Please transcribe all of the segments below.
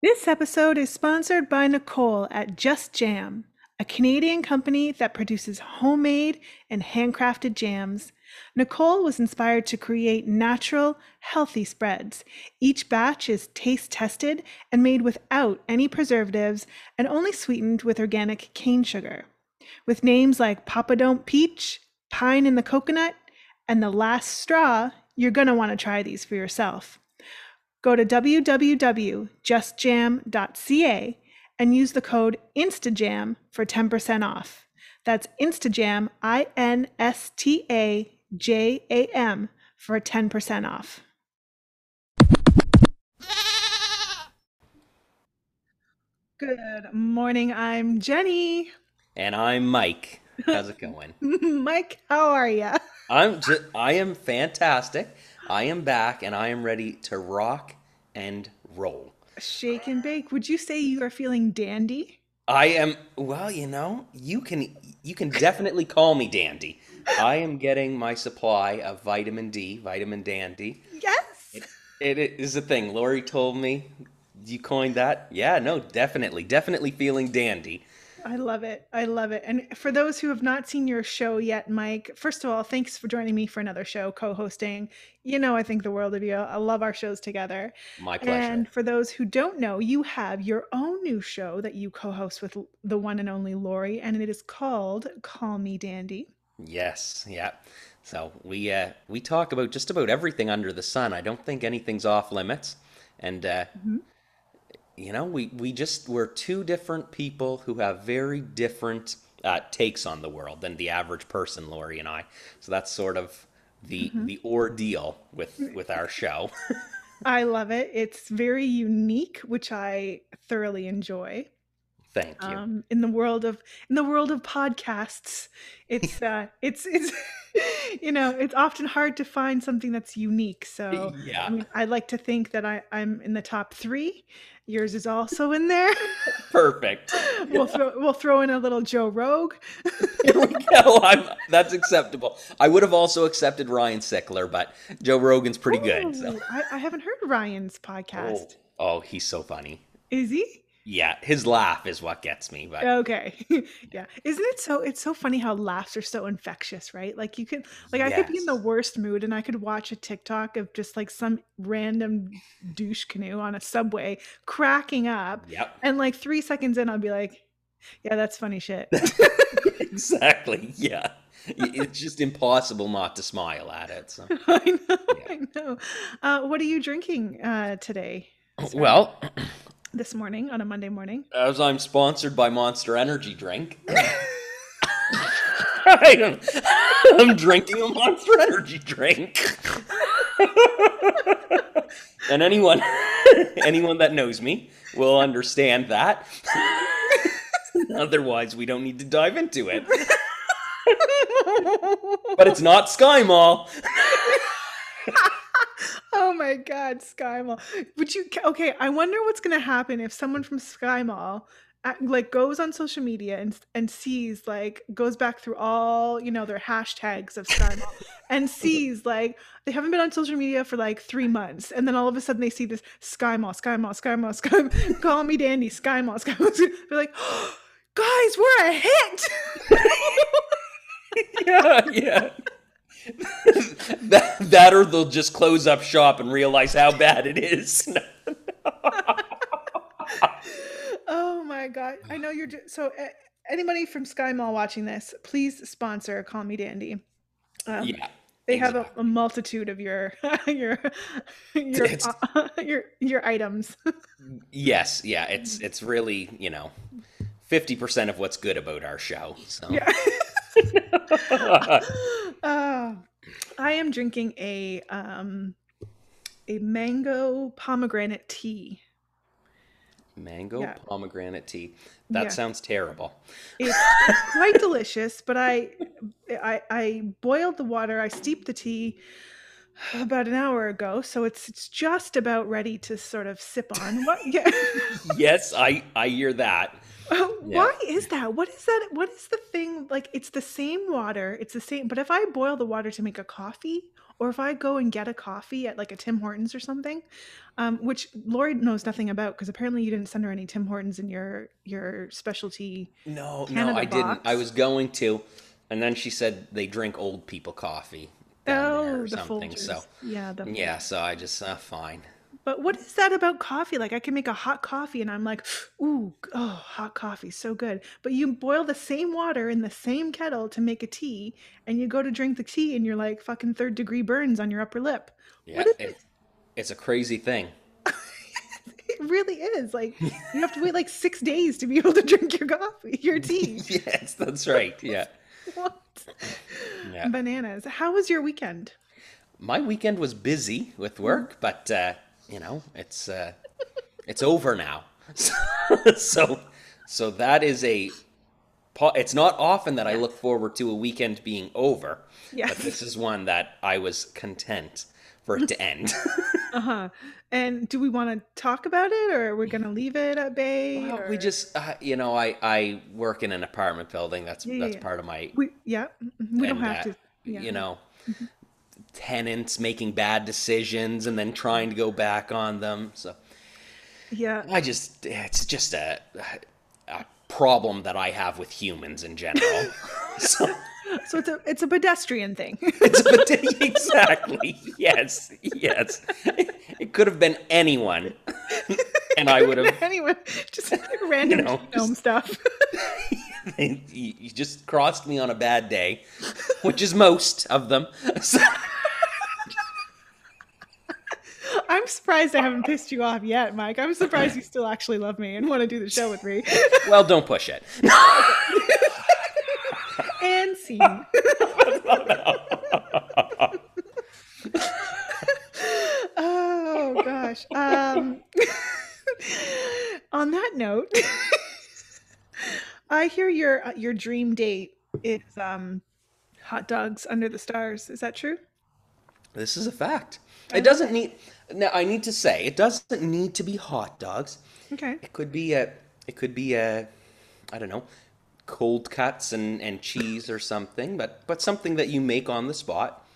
This episode is sponsored by Nicole at Just Jam, a Canadian company that produces homemade and handcrafted jams. Nicole was inspired to create natural, healthy spreads. Each batch is taste tested and made without any preservatives and only sweetened with organic cane sugar. With names like Papadome Peach, Pine in the Coconut, and The Last Straw, you're going to want to try these for yourself. Go to www.justjam.ca and use the code Instajam for 10% off. That's Instajam, INSTAJAM, for 10% off. Good morning. I'm Jenny. And I'm Mike. How's it going? Mike, how are you? I am fantastic. I am back and I am ready to rock and roll. Shake and bake. Would you say you are feeling dandy? I am. Well, you know, you can definitely call me dandy. I am getting my supply of vitamin D, vitamin dandy. Yes. It is a thing. Lori told me you coined that. Yeah, no, definitely feeling dandy. I love it. I love it. And for those who have not seen your show yet, Mike, first of all, thanks for joining me for another show, co-hosting. You know, I think the world of you. I love our shows together. My pleasure. And for those who don't know, you have your own new show that you co-host with the one and only Lori, and it is called Call Me Dandy. Yes. Yeah. So we talk about just about everything under the sun. I don't think anything's off limits. And, you know, we're two different people who have very different takes on the world than the average person, Lori and I. So that's sort of the ordeal with our show. I love it. It's very unique, which I thoroughly enjoy. Thank you. In the world of podcasts, it's it's you know, it's often hard to find something that's unique. So yeah. I mean, I like to think that I'm in the top three. Yours is also in there. Perfect. Yeah. We'll throw in a little Joe Rogan. Here we go. That's acceptable. I would have also accepted Ryan Sickler, but Joe Rogan's pretty good. So. I haven't heard Ryan's podcast. Oh, he's so funny. Is he? Yeah, his laugh is what gets me. But okay, yeah, isn't it so? It's so funny how laughs are so infectious, right? Like you could, I could be in the worst mood, and I could watch a TikTok of just like some random douche canoe on a subway cracking up. Yep. And like 3 seconds in, I'll be like, "Yeah, that's funny shit." Exactly. Yeah. It's just impossible not to smile at it. So. I know. Yeah. I know. What are you drinking today? Sorry. Well. This morning on a Monday morning, as I'm sponsored by Monster energy drink, I'm drinking a Monster energy drink. And anyone that knows me will understand that. Otherwise we don't need to dive into it. But it's not SkyMall. Oh my God, SkyMall. Okay, I wonder what's going to happen if someone from SkyMall like goes on social media and sees like goes back through all, you know, their hashtags of SkyMall and sees like they haven't been on social media for like 3 months, and then all of a sudden they see this SkyMall, Call Me Dandy, SkyMall. They're like, oh, guys, we're a hit. yeah. that or they'll just close up shop and realize how bad it is. Oh my God. I know you're so anybody from SkyMall watching this, please sponsor Call Me Dandy. They exactly. have a multitude of your items. Yes. Yeah. It's really, you know, 50% of what's good about our show. So yeah. I am drinking a mango pomegranate tea. Pomegranate tea. That sounds terrible. It's quite delicious, but I boiled the water. I steeped the tea about an hour ago, so it's just about ready to sort of sip on. What? Yeah. Yes, I hear that. Why is that? What is that? What is the thing? Like, it's the same water. But if I boil the water to make a coffee Or if I go and get a coffee at like a Tim Hortons or something, which Lori knows nothing about because apparently you didn't send her any Tim Hortons in your specialty. No, I didn't. I was going to, and then she said they drink old people coffee down there or something. Folgers. So yeah, so I just fine. But what is that about coffee? Like I can make a hot coffee and I'm like, ooh, oh, hot coffee, so good. But you boil the same water in the same kettle to make a tea and you go to drink the tea and you're like fucking 3rd degree burns on your upper lip. Yeah, it's a crazy thing. It really is. Like you have to wait like 6 days to be able to drink your coffee, your tea. Yes, that's right. Yeah. What? Yeah. Bananas. How was your weekend? My weekend was busy with work, but... you know, it's over now. So that is it's not often that I look forward to a weekend being over, but this is one that I was content for it to end. And do we want to talk about it, or are we going to leave it at bay? Well, we just, you know, I work in an apartment building. That's part of my, we don't have to, you know, tenants making bad decisions and then trying to go back on them. So it's just a problem that I have with humans in general. So it's a pedestrian thing. Exactly. Yes. It could have been anyone. And I would have anyone, just like random genome stuff. You just crossed me on a bad day, which is most of them. I'm surprised I haven't pissed you off yet, Mike. I'm surprised you still actually love me and want to do the show with me. Well, don't push it. And scene. Oh, gosh. On that note, I hear your dream date is hot dogs under the stars. Is that true? This is a fact. It doesn't need. Now I need to say it doesn't need to be hot dogs. Okay. It could be a, I don't know, cold cuts and cheese or something, but something that you make on the spot,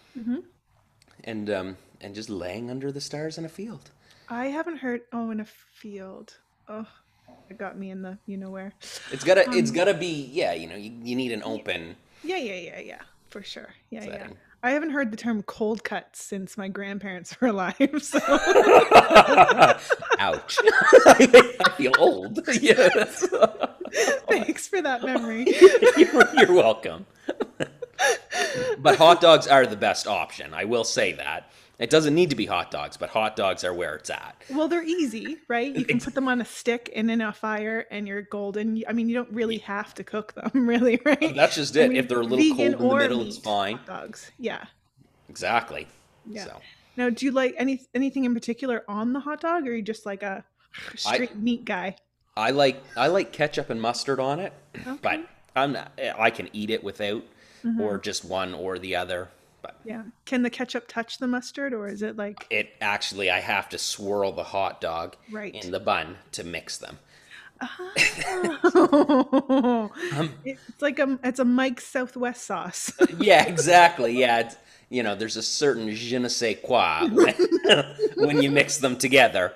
and just laying under the stars in a field. I haven't heard. Oh, in a field. Oh. It got me in the you know where. It's gotta be you need an open. Yeah, for sure. Yeah. I haven't heard the term cold cuts since my grandparents were alive. So. Ouch! I feel old. Yes. Thanks for that memory. You're welcome. But hot dogs are the best option. I will say that. It doesn't need to be hot dogs, but hot dogs are where it's at. Well, they're easy, right? You can put them on a stick and in a fire and you're golden. I mean, you don't really have to cook them, really, right? Well, that's just it. I mean, if they're a little cold in the middle, it's fine. Hot dogs. Yeah. Exactly. Yeah. So. Now, do you like anything in particular on the hot dog, or are you just like a straight meat guy? I like ketchup and mustard on it, but I can eat it without or just one or the other. But yeah. Can the ketchup touch the mustard, or is it like... It actually, I have to swirl the hot dog in the bun to mix them. Oh. It's like it's a Mike's Southwest sauce. Yeah, exactly. Yeah. It's, there's a certain je ne sais quoi when you mix them together.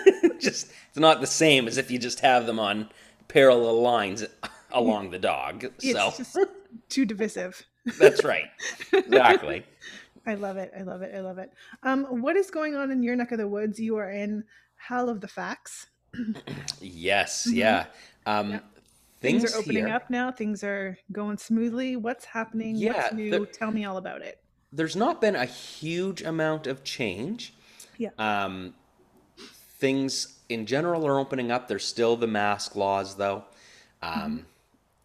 It's not the same as if you just have them on parallel lines along the dog. It's just too divisive. That's right. Exactly. I love it. What is going on in your neck of the woods? You are in Hell of the Facts. Yes. Yeah. Things are opening up now. Things are going smoothly. What's happening? Yeah, what's new? Tell me all about it. There's not been a huge amount of change. Yeah. Things in general are opening up. There's still the mask laws, though.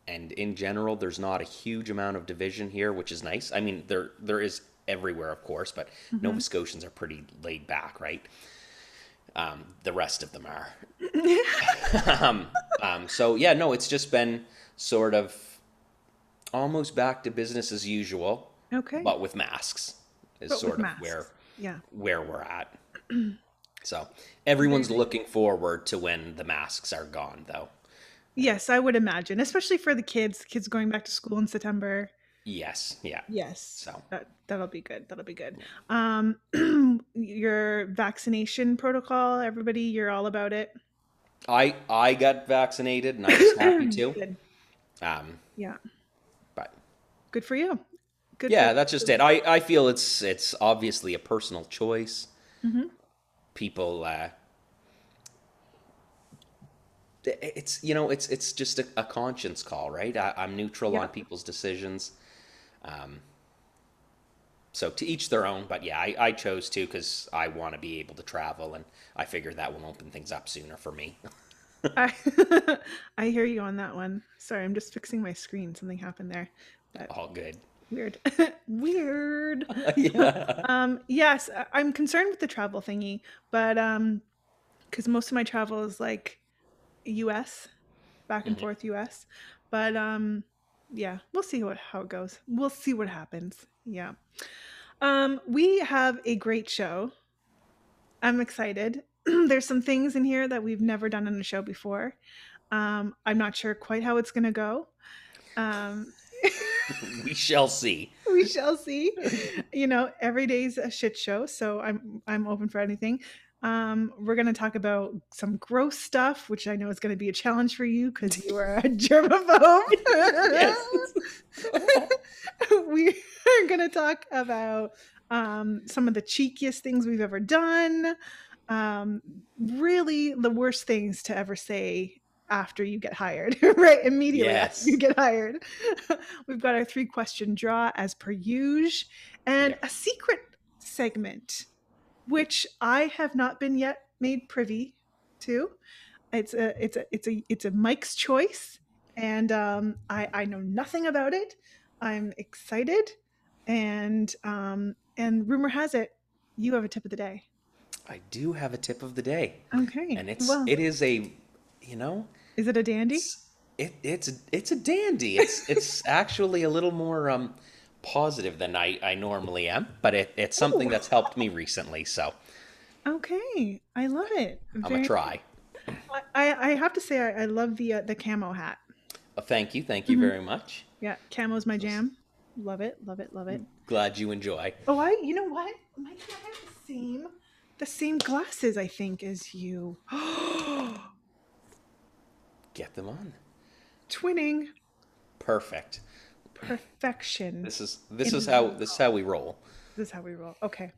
And in general, there's not a huge amount of division here, which is nice. I mean, there is everywhere, of course, but Nova Scotians are pretty laid back, right? The rest of them are. It's just been sort of almost back to business as usual. Okay. But with masks is where we're at. So everyone's looking forward to when the masks are gone, though. Yes, I would imagine, especially for the kids going back to school in September. Yes. Yeah. Yes. So that'll be good. That'll be good. Your vaccination protocol, everybody, you're all about it. I got vaccinated and I was happy too. Good. Yeah. But good for you. Good. Yeah, that's just it. I feel it's obviously a personal choice. Mm-hmm. People, it's, you know, it's just a conscience call, right? I'm neutral on people's decisions. So to each their own, but yeah, I chose to, cause I want to be able to travel and I figure that will open things up sooner for me. I hear you on that one. Sorry. I'm just fixing my screen. Something happened there. But all good. Weird. Weird. Yeah. Yes. I'm concerned with the travel thingy, but, cause most of my travel is like US back and forth US, but, yeah, we'll see how it goes. We'll see what happens. Yeah. We have a great show. I'm excited. There's some things in here that we've never done on the show before. I'm not sure quite how it's going to go. We shall see. We shall see. You know, every day's a shit show, so I'm open for anything. We're going to talk about some gross stuff, which I know is going to be a challenge for you because you are a germaphobe. Yes. We are going to talk about some of the cheekiest things we've ever done. Really the worst things to ever say after you get hired, right? Immediately after you get hired. We've got our 3-question draw as per usual and a secret segment, which I have not been yet made privy to. It's a Mike's choice, and I know nothing about it. I'm excited, and rumor has it you have a tip of the day. I do have a tip of the day. Okay, and it is a, you know, is it a dandy? It's a dandy. It's it's actually a little more positive than I normally am, but it's something that's helped me recently. So, okay, I love it. I'm gonna try. I have to say I love the camo hat. Oh, thank you very much. Yeah, camo's my jam. Love it, love it, love it. Glad you enjoy. Oh, you know what? Mike and I have the same glasses, I think, as you. Get them on. Twinning. Perfect. Perfection. This is how we roll. This is how we roll. Okay.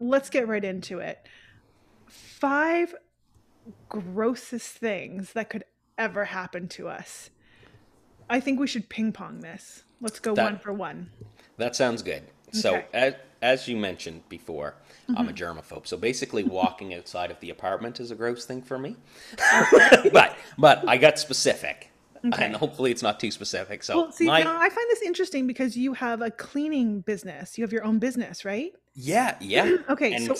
Let's get right into it. 5 grossest things that could ever happen to us. I think we should ping pong this. Let's go one for one. That sounds good. Okay. So as you mentioned before, I'm a germaphobe. So basically walking outside of the apartment is a gross thing for me, but I got specific. Okay. And hopefully it's not too specific. So now I find this interesting because you have a cleaning business. You have your own business, right? Yeah. Yeah. Okay. And so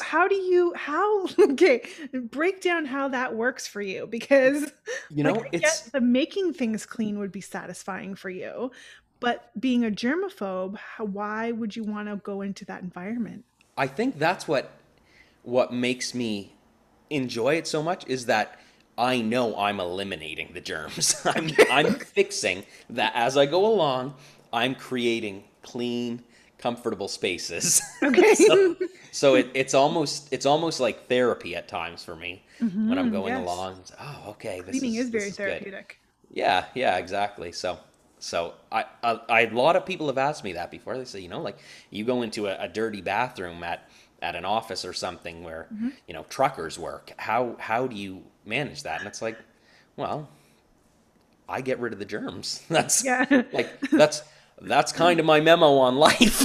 break down how that works for you, because you know, the making things clean would be satisfying for you, but being a germaphobe, why would you want to go into that environment? I think that's what makes me enjoy it so much is that I know I'm eliminating the germs. I'm fixing that as I go along. I'm creating clean, comfortable spaces. Okay. so it's almost like therapy at times for me when I'm going along. Oh, okay. Cleaning is very therapeutic. Good. Yeah. Yeah. Exactly. So I a lot of people have asked me that before. They say, you know, like you go into a dirty bathroom at an office or something where you know truckers work. How do you manage that? And it's like, well, I get rid of the germs. That's that's kind of my memo on life.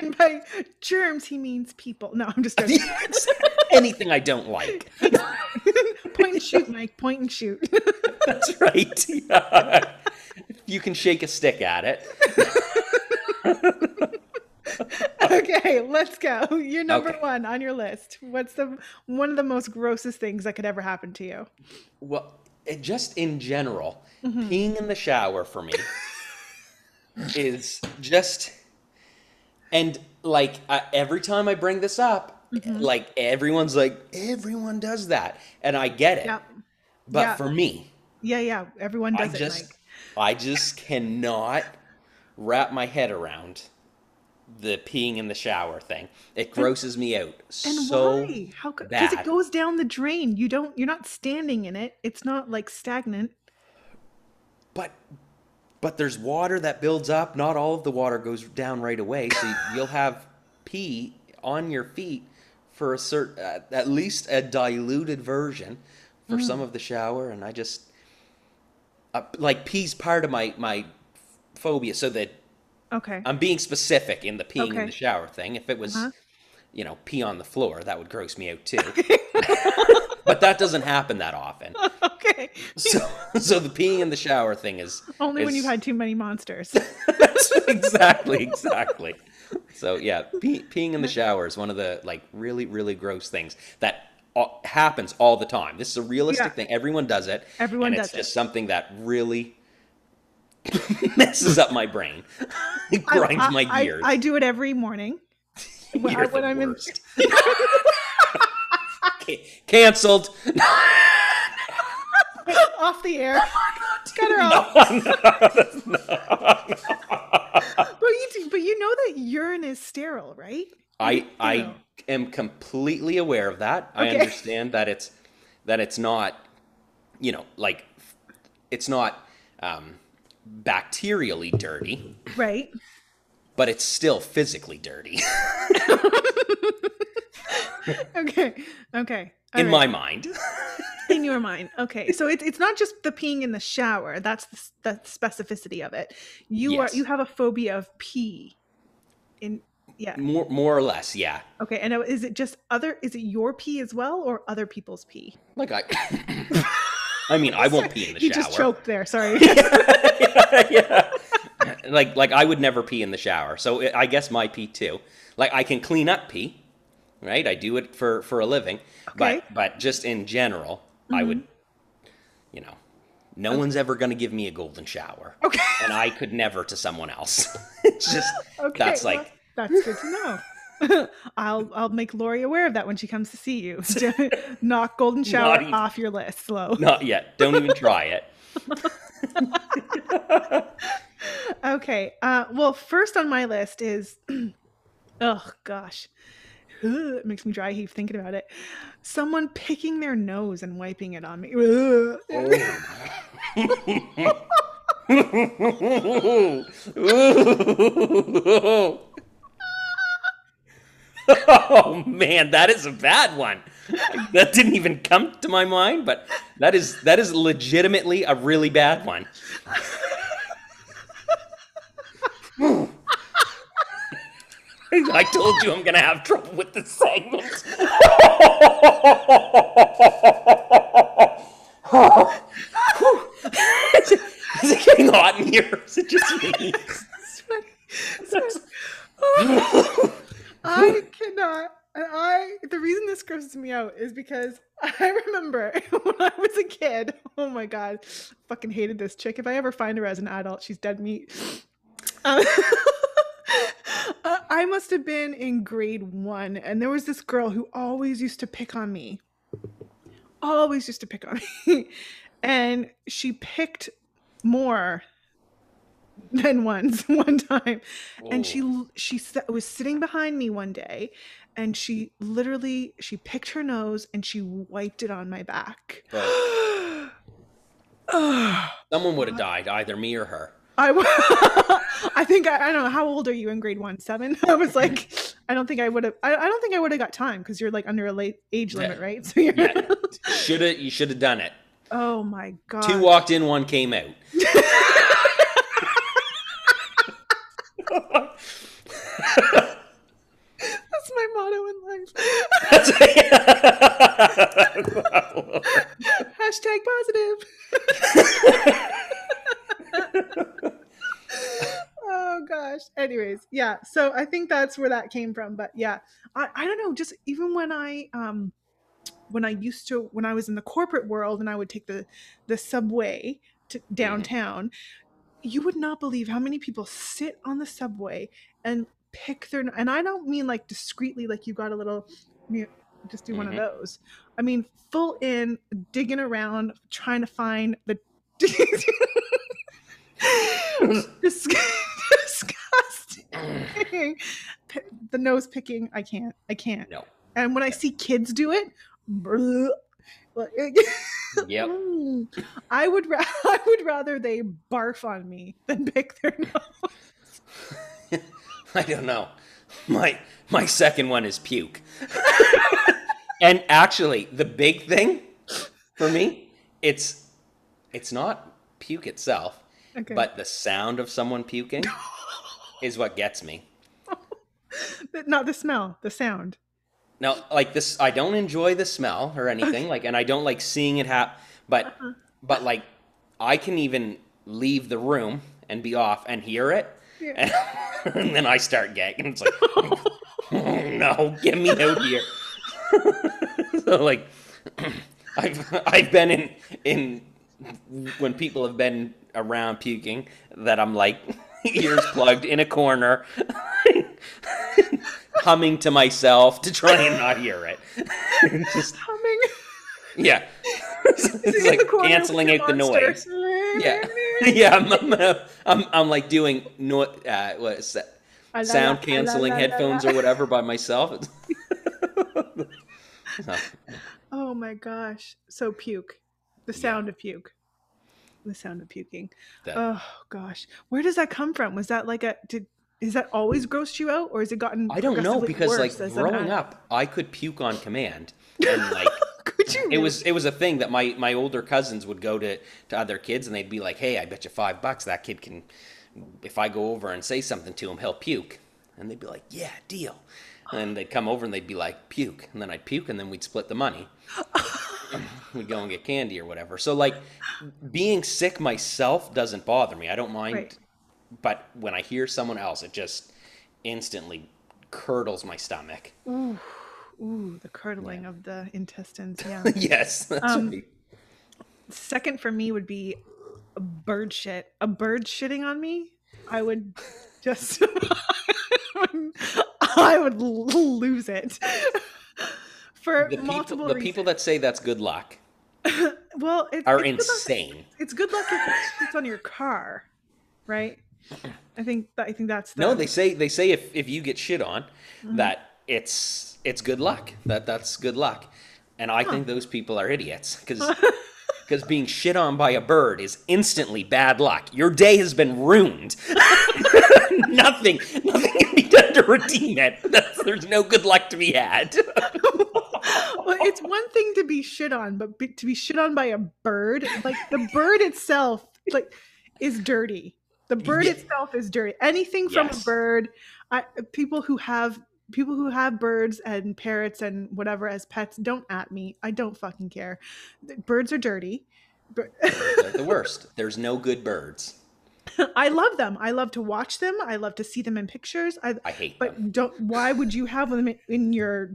And by germs he means people. No, I'm just joking. Anything I don't like. Point and shoot, Mike. Point and shoot. That's right. Yeah. You can shake a stick at it. Okay, let's go. You're number one on your list. What's one of the most grossest things that could ever happen to you? Well, just in general, peeing in the shower for me is just, and like every time I bring this up, like everyone does that, and I get it, but for me, everyone does it. Like, I just cannot wrap my head around the peeing in the shower thing. It grosses me out. And so why? How could? Because it goes down the drain. You don't. You're not standing in it. It's not like stagnant. But there's water that builds up. Not all of the water goes down right away. So you'll have pee on your feet for a certain, at least a diluted version for some of the shower. And I just like pee's part of my phobia. So that. Okay. I'm being specific in the peeing in the shower thing. If it was, you know, pee on the floor, that would gross me out too. But that doesn't happen that often. Okay. So the peeing in the shower thing is only when you've had too many monsters. Exactly. So yeah, peeing in the shower is one of the like really, really gross things that happens all the time. This is a realistic thing. Everyone does it. Everyone does it. It's just something that really messes up my brain. It grinds my gears. I do it every morning. When I'm worst. In Canceled. Off the air. Cut her off. No. But you know that urine is sterile, right? I am completely aware of that. Okay. I understand that it's not, you know, like it's not bacterially dirty, right? But it's still physically dirty. Okay. All in my mind. In your mind. Okay. So it's not just the peeing in the shower. That's the specificity of it. You have a phobia of pee. More or less. Yeah. Okay. And is it just is it your pee as well or other people's pee? Like I won't pee in the shower. You just choked there. Sorry. Yeah. Like I would never pee in the shower. So I guess my pee too. Like I can clean up pee, right? I do it for a living. Okay. But just in general, I would, you know, no one's ever going to give me a golden shower. Okay. And I could never to someone else. It's just, that's good to know. I'll make Lori aware of that when she comes to see you. Knock golden shower off your list, Lo. Not yet. Don't even try it. Okay. Well, first on my list is, oh gosh, it makes me dry heave thinking about it. Someone picking their nose and wiping it on me. Oh man, that is a bad one. That didn't even come to my mind, but that is legitimately a really bad one. I told you I'm gonna have trouble with this segment. Is it getting hot in here? Is it just me? I cannot. And the reason this grosses me out is because I remember when I was a kid. Oh my God, fucking hated this chick. If I ever find her as an adult, she's dead meat. I must have been in grade 1, and there was this girl who always used to pick on me. And she picked more than one time. Whoa. And she was sitting behind me one day, and she picked her nose and she wiped it on my back. Right. Someone would have died, either me or her. I think I don't know. How old are you in grade 1? 7? I was like, I don't think I would have got time because you're like under a late age limit, right? So you should have done it. Oh my God! 2 walked in, 1 came out. That's my motto in life. #positive. Oh gosh. Anyways, yeah. So I think that's where that came from. But yeah, I don't know. Just even when I was in the corporate world and I would take the subway to downtown, you would not believe how many people sit on the subway and pick their, and I don't mean like discreetly, like you got a little, you just do one of those. I mean, full in digging around, trying to find the Disgusting. The nose picking, I can't. No. And when I see kids do it, yep. I would rather they barf on me than pick their nose. I don't know. My second one is puke. And actually, the big thing for me, it's not puke itself, okay, but the sound of someone puking is what gets me. Not the smell, the sound. No, like this, I don't enjoy the smell or anything, okay, like, and I don't like seeing it happen, but, uh-huh, but like, I can even leave the room and be off and hear it. Yeah. And then I start gagging. It's like, oh, no, get me out here. So like, I've been in when people have been around puking that I'm like ears plugged in a corner, humming to myself to try and not hear it. Just humming. Yeah. It's like canceling out the noise. Yeah. Yeah, I'm like doing what is that? Sound canceling headphones or whatever by myself. Oh my gosh. So puke. The sound of puke. The sound of puking. Oh gosh. Where does that come from? Was that like is that always grossed you out, or has it gotten I don't know, because like growing up I could puke on command. And like could you really? It was a thing that my older cousins would go to other kids and they'd be like, hey, I bet you $5 that kid can, if I go over and say something to him, he'll puke. And they'd be like, yeah, deal. And they'd come over and they'd be like, puke. And then I'd puke and then we'd split the money. We'd go and get candy or whatever. So like being sick myself doesn't bother me. I don't mind. Right. But when I hear someone else, it just instantly curdles my stomach. Ooh, the curdling of the intestines. Yeah. Yes. That's right. Second for me would be a bird shit. A bird shitting on me, I would just, I would lose it for multiple reasons. The people that say that's good luck well, are insane. It's good luck if it's on your car, right? I think that's the... No, they say if you get shit on, mm-hmm, that it's good luck, that's good luck. And I think those people are idiots, because being shit on by a bird is instantly bad luck. Your day has been ruined. Nothing can be done to redeem it. There's no good luck to be had. Well, it's one thing to be shit on, but to be shit on by a bird, like the bird itself, like is dirty. The bird itself is dirty. Anything from a bird, people who have birds and parrots and whatever as pets, don't at me. I don't fucking care. Birds are dirty. Birds are the worst. There's no good birds. I love them. I love to watch them. I love to see them in pictures. I hate them. Don't. Why would you have them in your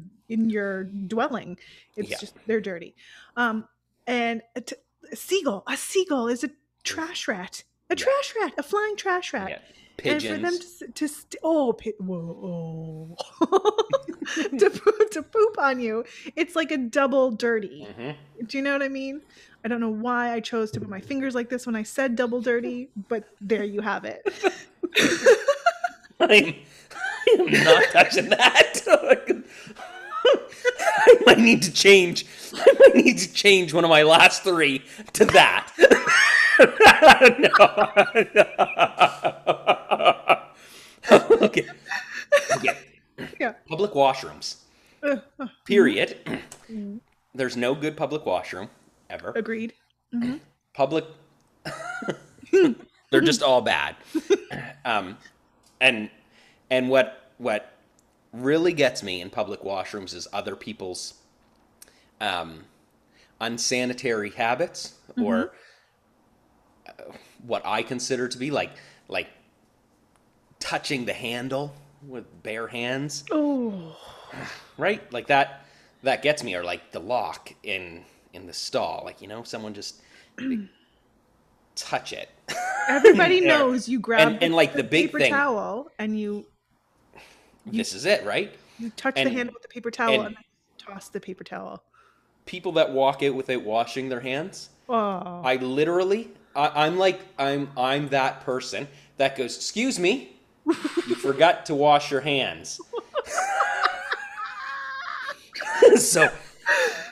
dwelling? It's just they're dirty. And a seagull is a trash rat. A trash rat, a flying trash rat. Yeah. Pigeons. And for them to poop on you, it's like a double dirty. Mm-hmm. Do you know what I mean? I don't know why I chose to put my fingers like this when I said double dirty, but there you have it. I am not touching that. I might need to change one of my last three to that. No. Okay. Yeah. Public washrooms. Period. There's no good public washroom ever. Agreed. Mm-hmm. Public. They're just all bad. And what really gets me in public washrooms is other people's unsanitary habits, mm-hmm, or what I consider to be like touching the handle with bare hands. Oh, right. Like that gets me. Or like the lock in the stall, like, you know, someone just touch it. Everybody knows you grab and like the big paper thing, towel, and you this is it, right? You touch the handle with the paper towel and toss the paper towel. People that walk out without washing their hands. Oh. I literally I'm that person that goes, excuse me, you forgot to wash your hands. So,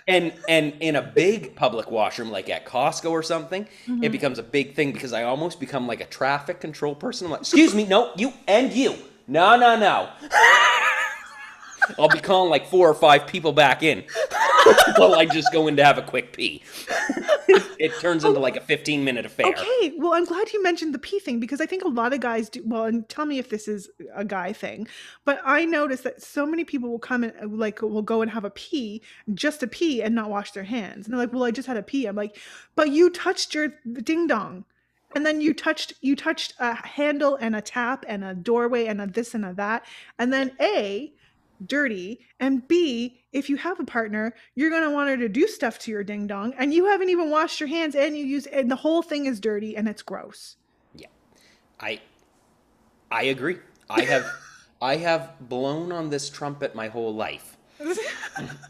and in a big public washroom, like at Costco or something, mm-hmm. it becomes a big thing because I almost become like a traffic control person. I'm like, excuse me, no, you and you. No, no, no. I'll be calling like 4 or 5 people back in while I just go in to have a quick pee. It turns into like a 15-minute affair. Okay, well, I'm glad you mentioned the pee thing because I think a lot of guys do. Well, and tell me if this is a guy thing, but I noticed that so many people will come and like will go and have a pee, just a pee, and not wash their hands. And they're like, "Well, I just had a pee." I'm like, "But you touched your ding dong." And then you touched a handle and a tap and a doorway and a this and a that. And then A, dirty, and B, if you have a partner, you're going to want her to do stuff to your ding dong and you haven't even washed your hands and the whole thing is dirty and it's gross. Yeah. I agree. I have blown on this trumpet my whole life.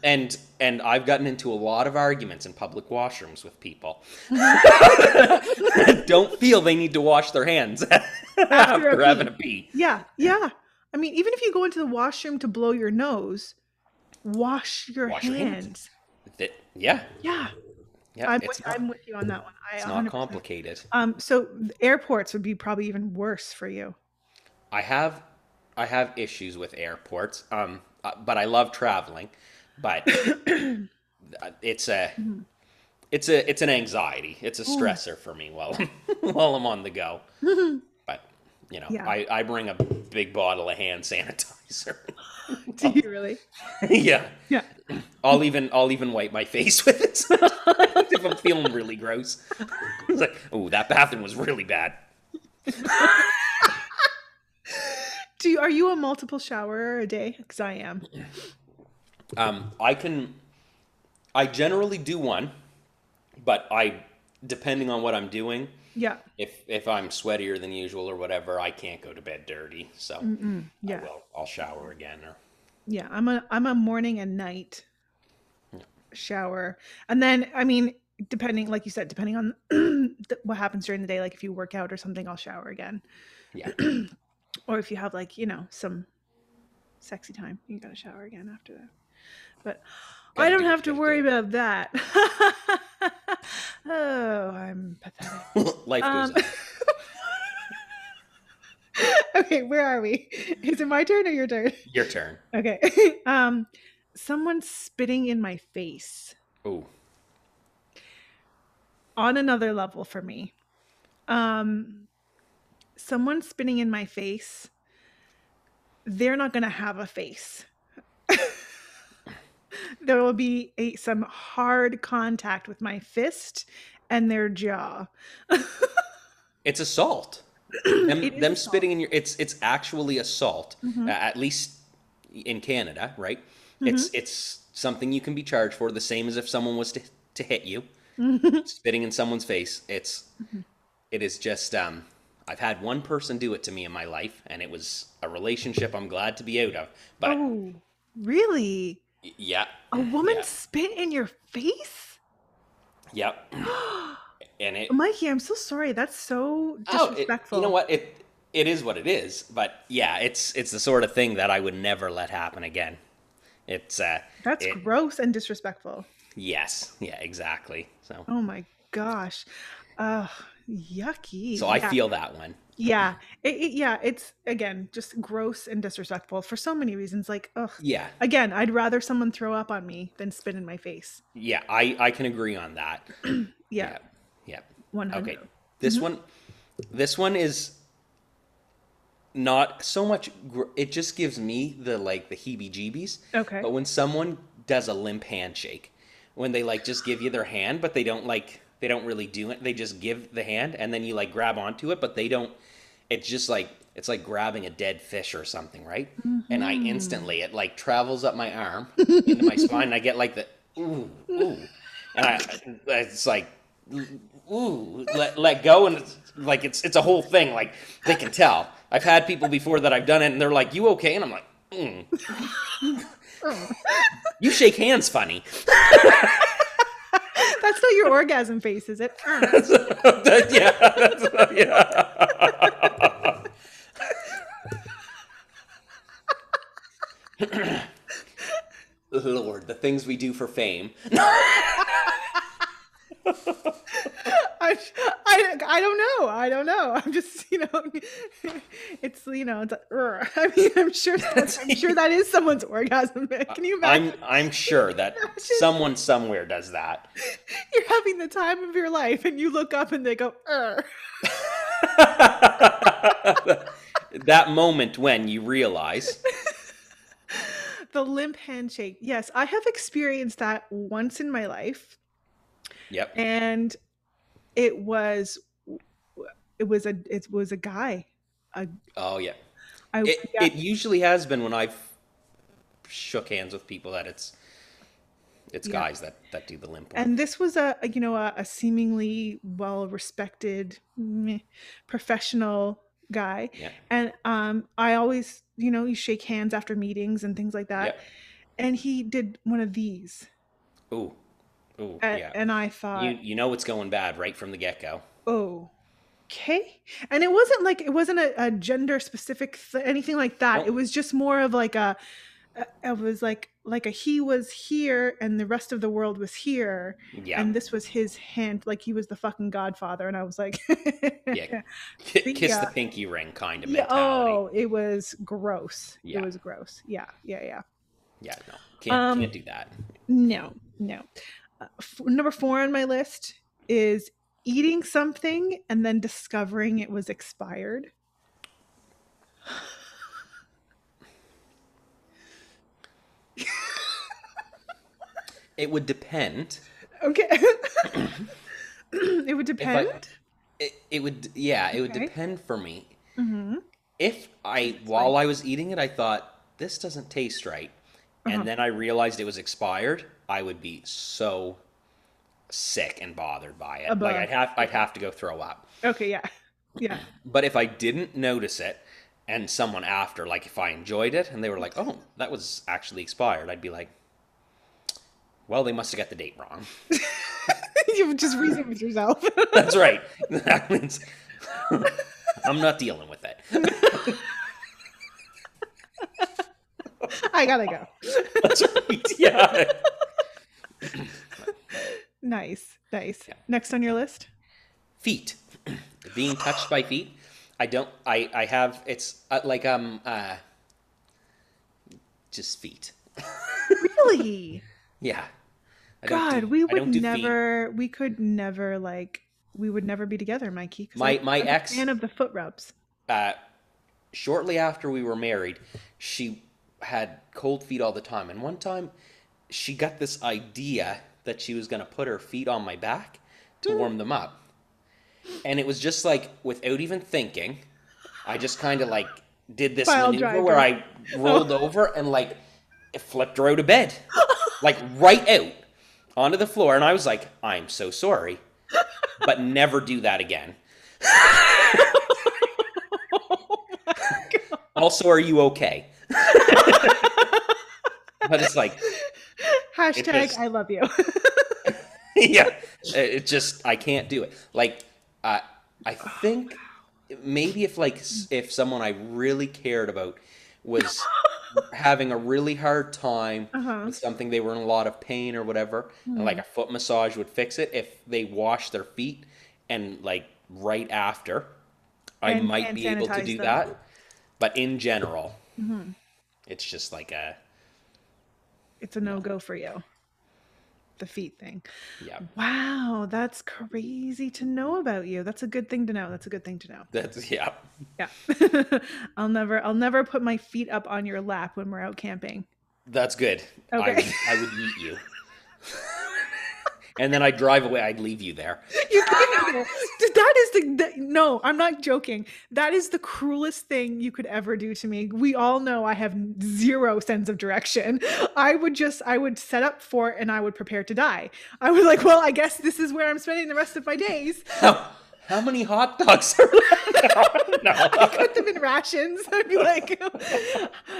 And I've gotten into a lot of arguments in public washrooms with people that don't feel they need to wash their hands after having a pee. Yeah, yeah. I mean, even if you go into the washroom to blow your nose, wash your hands. Yeah. Yeah. Yeah, I'm with you on that one. It's not complicated. So airports would be probably even worse for you. I have issues with airports. But I love traveling, but it's an anxiety. It's a stressor for me while I'm on the go. But you know, yeah. I bring a big bottle of hand sanitizer. Do you really? Yeah. Yeah. I'll even wipe my face with it if I'm feeling really gross. It's like, oh, that bathroom was really bad. Are you a multiple shower a day? Because I am. I generally do one, but depending on what I'm doing. Yeah. If I'm sweatier than usual or whatever, I can't go to bed dirty. So yeah. I'll shower again. Yeah. I'm a morning and night shower. And then, I mean, depending, like you said, depending on what happens during the day, like if you work out or something, I'll shower again. Yeah. Or if you have like, you know, some sexy time, you got to shower again after that. But I don't have to worry about that. Oh, I'm pathetic. Life goes on. Okay, where are we? Is it my turn or your turn? Your turn. Okay. Someone spitting in my face. Oh. On another level for me. Someone spitting in my face, they're not going to have a face. There will be some hard contact with my fist and their jaw. It's assault. Them assault. Spitting in your it's actually assault, at least in Canada, right? It's something you can be charged for, the same as if someone was to hit you. Spitting in someone's face, it is just I've had one person do it to me in my life, and it was a relationship I'm glad to be out of. But oh, really? Yeah. A woman spit in your face? Yep. And it, Mikey, I'm so sorry. That's so disrespectful. You know what? It is what it is. But yeah, it's the sort of thing that I would never let happen again. It's that's gross and disrespectful. Yes. Yeah. Exactly. So. Oh my gosh. Yucky. So I feel that one. Yeah. It's again just gross and disrespectful for so many reasons. Like, ugh. Yeah. Again, I'd rather someone throw up on me than spit in my face. Yeah, I can agree on that. Yeah. Yeah. 100. Okay. This one is not so much it just gives me the heebie-jeebies. Okay. But when someone does a limp handshake, when they just give you their hand but they don't really do it. They just give the hand and then you grab onto it, but they don't, it's just it's like grabbing a dead fish or something. Right. Mm-hmm. And I instantly, it travels up my arm into my spine and I get the, ooh. And it's ooh, let go. And it's it's a whole thing. They can tell. I've had people before that I've done it and they're like, you okay? And I'm You shake hands funny. That's not your orgasm face, is it? Yeah. Lord, the things we do for fame. I don't know. I'm just, it's, it's like, I'm sure that is someone's orgasm. Can you imagine? I'm sure that someone somewhere does that. You're having the time of your life and you look up and they go, That moment when you realize. The limp handshake. Yes, I have experienced that once in my life. Yep. And it was a guy. Oh yeah. It usually has been when I've shook hands with people that it's guys that do the limp one. And this was a seemingly well-respected professional guy. Yeah. And I always, you shake hands after meetings and things like that. Yeah. And he did one of these. Ooh. Ooh, yeah. And I thought, you know it's going bad right from the get-go. Oh, okay. And it wasn't like, it wasn't a gender specific anything like that. Oh. It was just more of like he was here and the rest of the world was here. Yeah. And this was his hand, like he was the fucking godfather. And I was like, yeah, kiss the pinky ring kind of mentality. Oh, it was gross. Yeah. It was gross. Yeah. Yeah. Yeah. Yeah. No, can't do that. No. Number 4 on my list is eating something and then discovering it was expired. It would depend. Okay. It would depend? It would depend for me. Mm-hmm. If while I was eating it, I thought, this doesn't taste right. Uh-huh. And then I realized it was expired. I would be so sick and bothered by it. Like I'd have to go throw up. Okay, yeah. Yeah. But if I didn't notice it and someone after, like if I enjoyed it and they were like, "Oh, that was actually expired." I'd be like, "Well, they must have got the date wrong." You just reason with yourself. That's right. That means I'm not dealing with it. I gotta go. That's right. Yeah. Nice. Yeah. Next on your list? Feet. Being touched by feet. Just feet. Really? Yeah. We would never be together, Mikey. 'Cause my ex, fan of the foot rubs. Shortly after we were married, she had cold feet all the time. And one time she got this idea that she was going to put her feet on my back to warm them up. And it was just like, without even thinking, I just kind of like did this maneuver where I rolled over and like flipped her out of bed, like right out onto the floor. And I was like, I'm so sorry, but never do that again. Also, are you okay? But it's like, # I love you. Yeah. It just, I can't do it. Like, I think maybe if someone I really cared about was having a really hard time with something, they were in a lot of pain or whatever, and like a foot massage would fix it. If they wash their feet and like right after, I might be able to do that. But in general, it's just like it's a no-go for you. The feet thing. Yeah. Wow. That's crazy to know about you. That's a good thing to know. That's yeah. I'll never put my feet up on your lap when we're out camping. That's good. Okay. I would eat you. And then I'd drive away. I'd leave you there. You're kidding me. No, I'm not joking. That is the cruelest thing you could ever do to me. We all know I have zero sense of direction. I would set up for it and I would prepare to die. I was like, well, I guess this is where I'm spending the rest of my days. How many hot dogs are left? No. I put them in rations. I'd be like,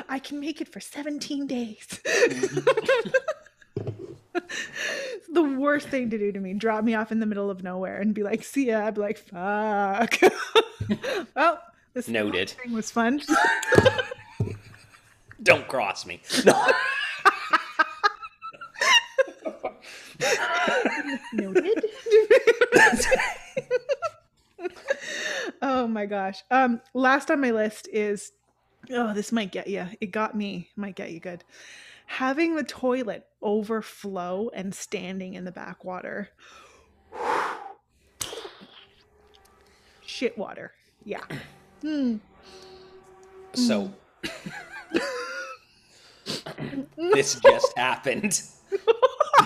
I can make it for 17 days. the worst thing to do to me. Drop me off in the middle of nowhere and be like, see ya. I'd be like, fuck. Well, this noted thing was fun. Don't cross me. No. Noted. Oh my gosh. Last on my list is, oh, this might get you. It got me. Might get you good. Having the toilet overflow and standing in the backwater. Shit water. Yeah. Mm. So this just happened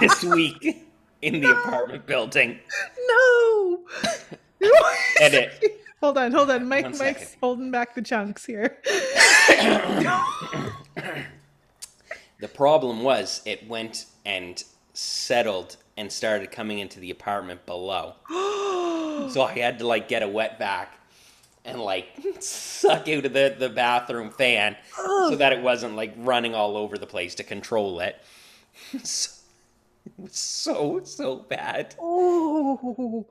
this week in the apartment building. No. Edit. Hold on. Mike's holding back the chunks here. The problem was it went and settled and started coming into the apartment below. So I had to like get a wet back and like suck out of the bathroom fan so that it wasn't like running all over the place to control it. So, it was so bad. Oh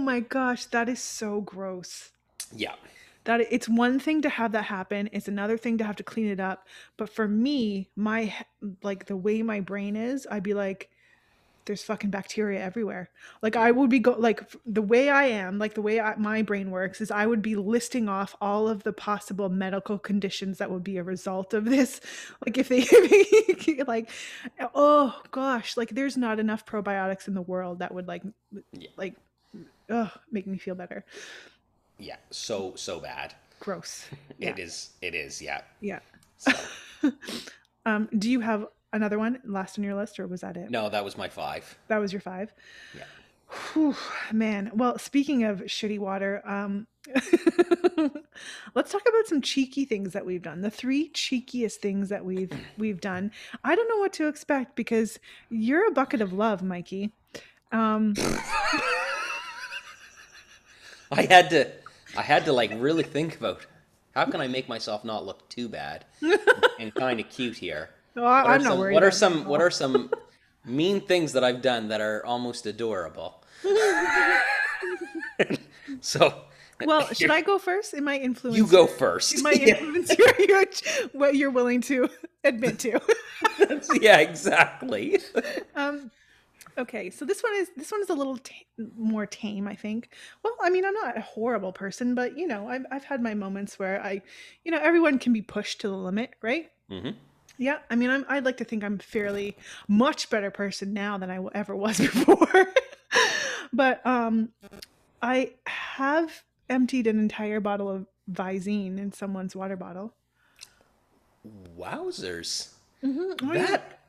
my gosh, that is so gross. Yeah. That it's one thing to have that happen. It's another thing to have to clean it up. But for me, my like the way my brain is, I'd be like, there's fucking bacteria everywhere. Like I would be my brain works is I would be listing off all of the possible medical conditions that would be a result of this. Like if they like, oh gosh, like there's not enough probiotics in the world that would make me feel better. Yeah, so bad. Gross. Yeah. It is. Yeah. Yeah. So. Do you have another one last on your list, or was that it? No, that was my 5. That was your 5? Yeah. Whew, man. Well, speaking of shitty water, let's talk about some cheeky things that we've done. The 3 cheekiest things that we've done. I don't know what to expect because you're a bucket of love, Mikey. I had to like really think about how can I make myself not look too bad and kind of cute here. No, I'm not worried. What are some mean things that I've done that are almost adorable? So. Well, should I go first? It might influence. You go first. It might influence what you're willing to admit to. Yeah, exactly. Okay, so this one is a little more tame, I think. Well, I mean, I'm not a horrible person, but you know, I've had my moments where I, you know, everyone can be pushed to the limit, right? Mm-hmm. Yeah, I mean, I'd like to think I'm fairly much better person now than I ever was before. But I have emptied an entire bottle of Visine in someone's water bottle. Wowzers! Mm-hmm. That.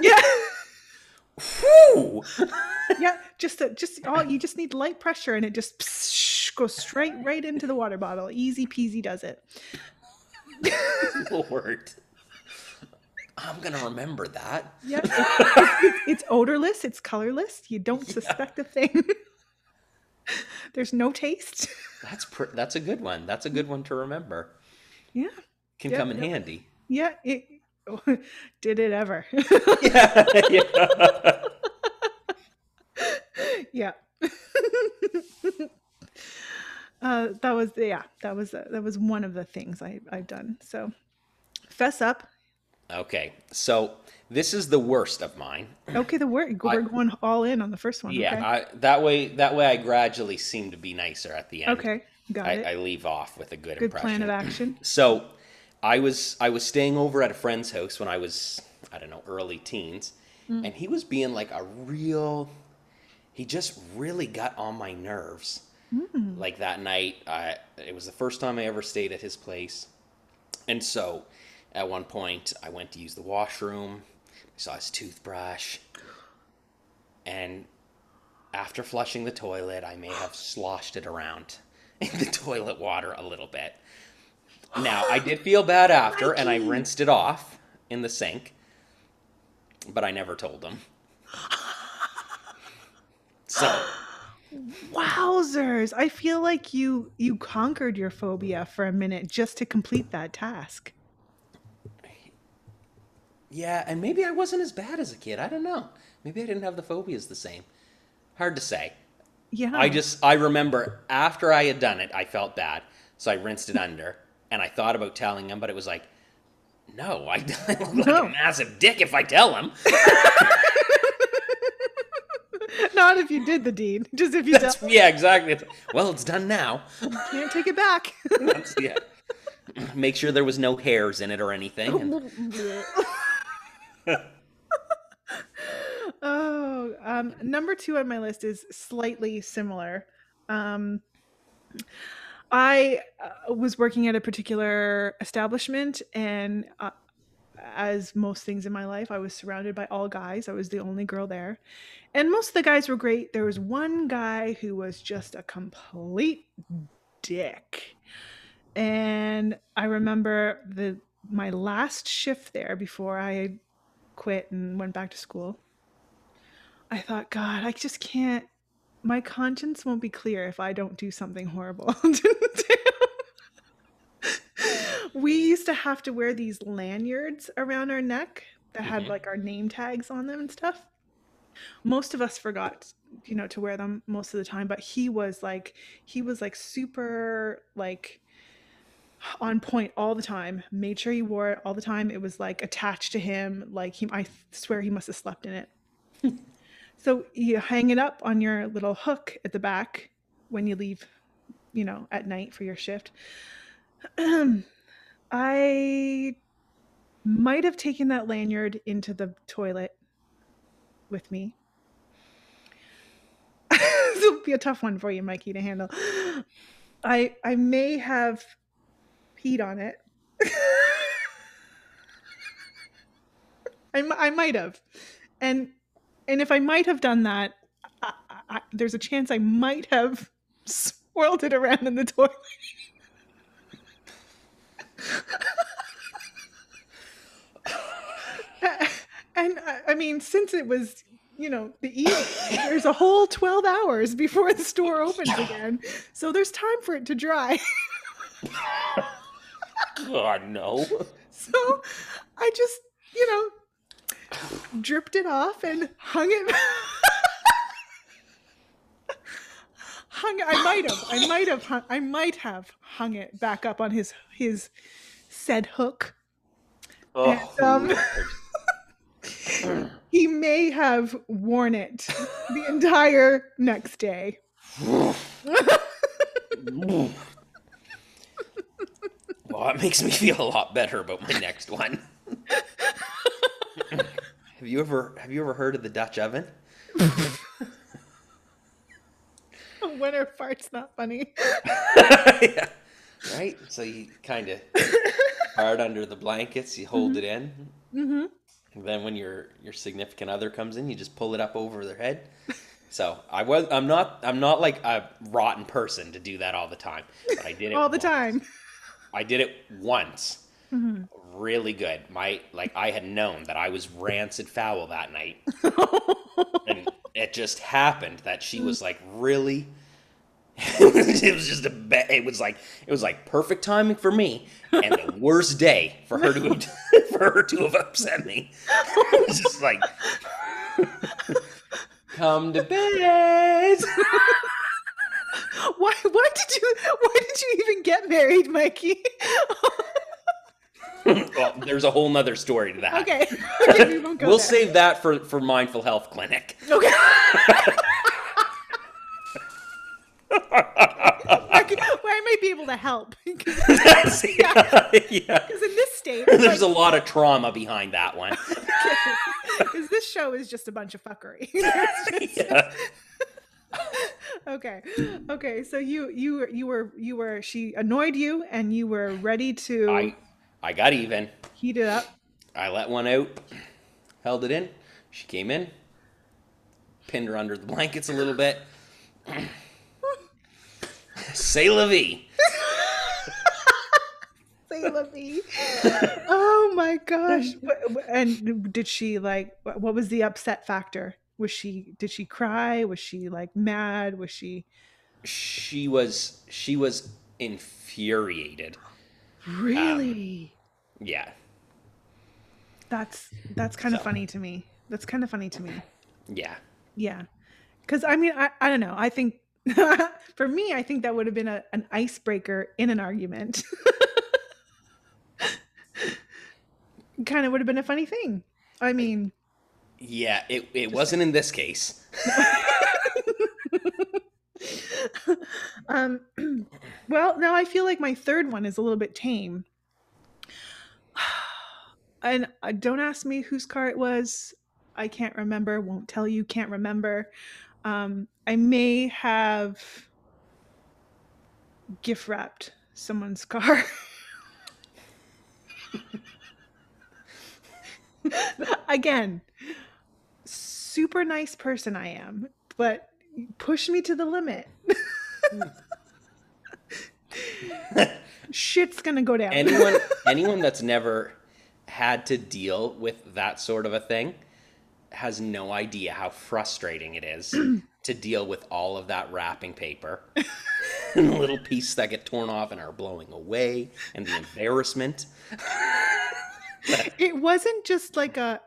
Yeah. Whew. Yeah, you just need light pressure and it just goes right into the water bottle. Easy peasy does it. Lord, I'm gonna remember that. Yeah, it's odorless, it's colorless. You don't suspect a thing. There's no taste. That's a good one. That's a good one to remember. Yeah, can come in handy. Yeah. Did it ever? Yeah. That was one of the things I've done. So, fess up. Okay, so this is the worst of mine. Okay, the worst. We're going all in on the first one. Yeah, okay? That way I gradually seem to be nicer at the end. Okay, got it. I leave off with a good impression. Good plan of action. So. I was staying over at a friend's house when I was, I don't know, early teens. Mm. And he was being like he just really got on my nerves. Mm. Like that night, it was the first time I ever stayed at his place. And so at one point I went to use the washroom. I saw his toothbrush. And after flushing the toilet, I may have sloshed it around in the toilet water a little bit. Now, I did feel bad after, Mikey. And I rinsed it off in the sink, but I never told him. So. Wowzers. I feel like you conquered your phobia for a minute just to complete that task. Yeah, and maybe I wasn't as bad as a kid. I don't know. Maybe I didn't have the phobias the same. Hard to say. Yeah. I remember after I had done it, I felt bad. So I rinsed it under and I thought about telling him, but it was like, no, I look like a massive dick if I tell him. Not if you did the deed, just if you tell him. Yeah, exactly. Well, it's done now. Can't take it back. Yeah. Make sure there was no hairs in it or anything. Oh, number two on my list is slightly similar. I was working at a particular establishment, and as most things in my life, I was surrounded by all guys. I was the only girl there, and most of the guys were great. There was one guy who was just a complete dick, and I remember my last shift there before I quit and went back to school. I thought, God, I just can't. My conscience won't be clear if I don't do something horrible. We used to have to wear these lanyards around our neck that had like our name tags on them and stuff. Most of us forgot, you know, to wear them most of the time, but he was like super like on point all the time, made sure he wore it all the time. It was like attached to him. Like I swear he must've slept in it. So you hang it up on your little hook at the back when you leave, you know, at night for your shift. I might have taken that lanyard into the toilet with me. This will be a tough one for you, Mikey, to handle. I may have peed on it. I might have. And if I might have done that, there's a chance I might have swirled it around in the toilet. And I mean, since it was, you know, the evening, there's a whole 12 hours before the store opens again. So there's time for it to dry. God, no. So I just, you know, dripped it off and hung it. I might have hung it back up on his said hook. Oh, and, he may have worn it the entire next day. Well, it makes me feel a lot better about my next one. Have you ever heard of the Dutch oven? When are farts not funny? Yeah. Right? So you kind of fart under the blankets, you hold it in. Mm-hmm. And then when your significant other comes in, you just pull it up over their head. So I'm not like a rotten person to do that all the time. But I did it all the time. I did it once. Mm-hmm. Really good. I had known that I was rancid foul that night. And it just happened that she was like, really, it was like perfect timing for me and the worst day for her to have, upset me. It was just like, come to bed. Why did you even get married, Mikey? Well, there's a whole nother story to that. Okay, we won't go. We'll there. Save that for Mindful Health Clinic. Okay. I might be able to help. Because in this state, there's a lot of trauma behind that one. Because this show is just a bunch of fuckery. Yeah. Okay. So you were she annoyed you, and you were ready to. I got even. Heat it up. I let one out, held it in. She came in, pinned her under the blankets a little bit. C'est la vie. C'est la vie. Oh my gosh. And did she like, what was the upset factor? Did she cry? Was she like mad? Was she? She was infuriated. Really? Yeah. That's kind of funny to me. Yeah. Yeah. Because I mean, I don't know. I think for me, I think that would have been an icebreaker in an argument. Kind of would have been a funny thing. I mean. Yeah, it wasn't in this case. Well, now I feel like my third one is a little bit tame. And don't ask me whose car it was. I can't remember. Won't tell you. Can't remember. I may have gift wrapped someone's car. Again, super nice person I am, but push me to the limit. Shit's gonna go down. Anyone that's never had to deal with that sort of a thing has no idea how frustrating it is to deal with all of that wrapping paper and little pieces that get torn off and are blowing away and the embarrassment. It wasn't just like a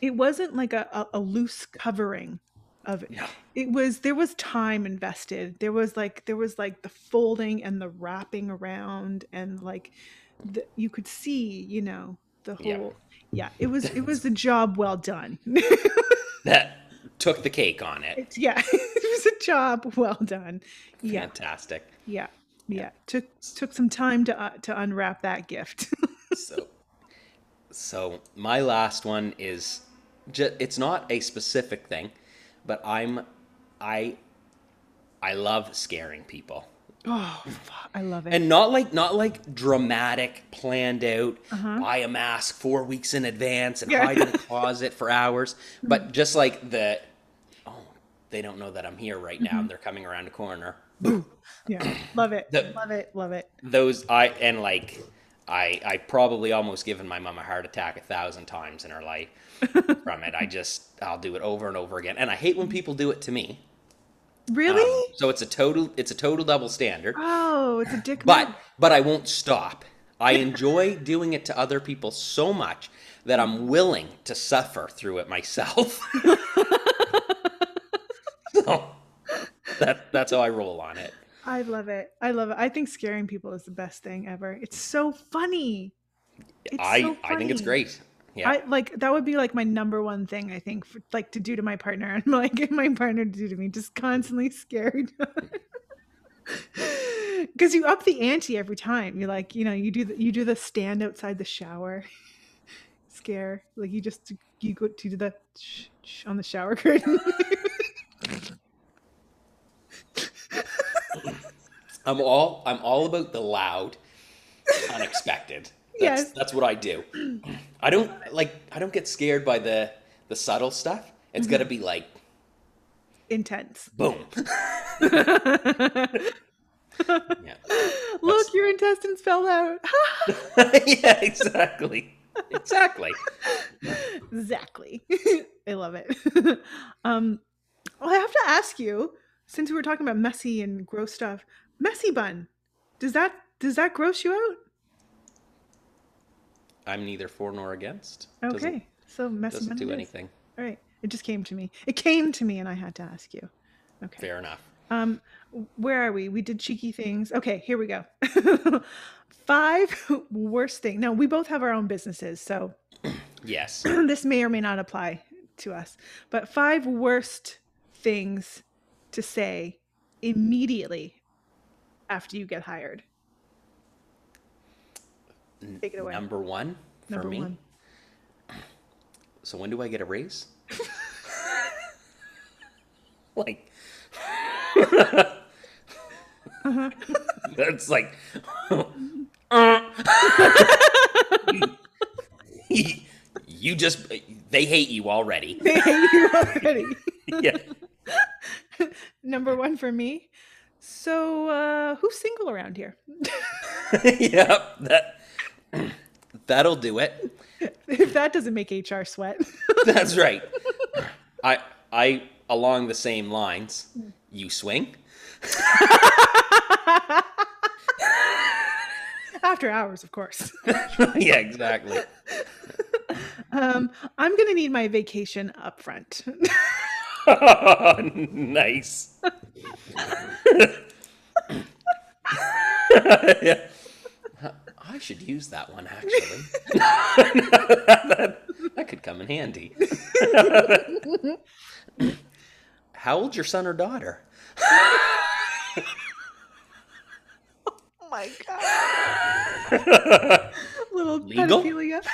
loose covering of it. No. There was time invested. There was like the folding and the wrapping around and like you could see, you know, the whole. Yeah. Yeah, it was a job well done. That took the cake on it. It was a job well done. Yeah. Fantastic. Yeah. Yeah. Took some time to unwrap that gift. So my last one is just, it's not a specific thing, but I love scaring people. Oh, I love it. And not like dramatic, planned out, buy a mask 4 weeks in advance and hide in the closet for hours, but just like they don't know that I'm here right now and they're coming around the corner. Boom. Yeah. Love it. Love it. Those I probably almost given my mom a heart attack 1,000 times in her life from it. I'll do it over and over again. And I hate when people do it to me. Really? So it's a total double standard. Oh, it's a dick move. But I won't stop. I enjoy doing it to other people so much that I'm willing to suffer through it myself. So that's how I roll on it. I love it. I think scaring people is the best thing ever. It's so funny. I think it's great. Yeah. That would be like my number one thing, I think, to do to my partner. And my partner to do to me, just constantly scared. Because you up the ante every time. You're like, you know, you do the stand outside the shower scare. Like you go to the shh on the shower curtain. I'm all about the loud, unexpected. That's what I do. I don't get scared by the subtle stuff. It's gotta be like intense. Boom. Yeah. Look, your intestines fell out. Yeah, exactly. Exactly. I love it. Well, I have to ask you, since we were talking about messy and gross stuff, messy bun. Does that gross you out? I'm neither for nor against. Okay, so messy bun doesn't do anything. All right, it just came to me. And I had to ask you. Okay, fair enough. Where are we? We did cheeky things. Okay, here we go. 5 worst things. Now we both have our own businesses, so yes, this may or may not apply to us. But 5 worst things to say immediately after you get hired. Take it away. Number one for me. So when do I get a raise? That's like they hate you already. Yeah. Number one for me. So who's single around here? Yep. That'll do it. If that doesn't make HR sweat. That's right. I along the same lines, you swing. After hours, of course. Yeah, exactly. I'm going to need my vacation up front. Nice. Yeah. I should use that one, actually. That could come in handy. How old's your son or daughter? Oh, my God. Little pedophilia.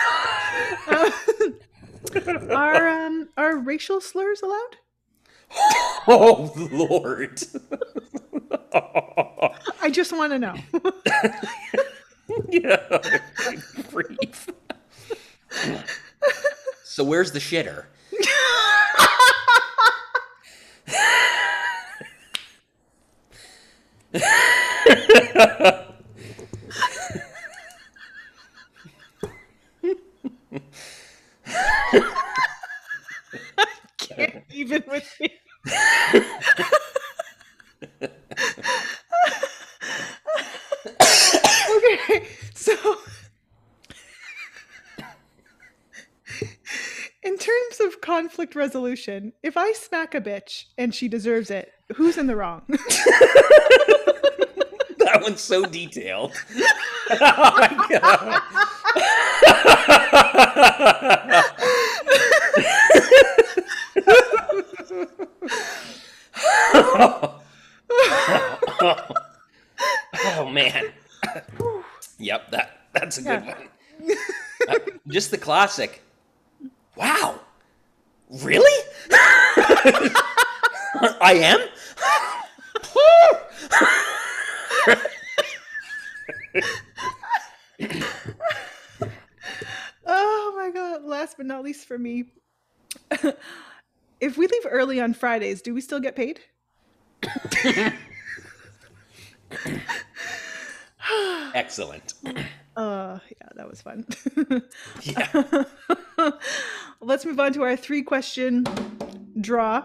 Are racial slurs allowed? Oh, Lord. I just want to know. Yeah. Grief. So where's the shitter? I can't even with you. Okay, so in terms of conflict resolution, if I smack a bitch and she deserves it, who's in the wrong? That one's so detailed. Oh my God. Oh man. Yep, that's a good one. Just the classic. Wow. Really? I am? Oh my God. Last but not least for me. If we leave early on Fridays, do we still get paid? Excellent. Yeah, that was fun. Yeah. Let's move on to our 3-question draw.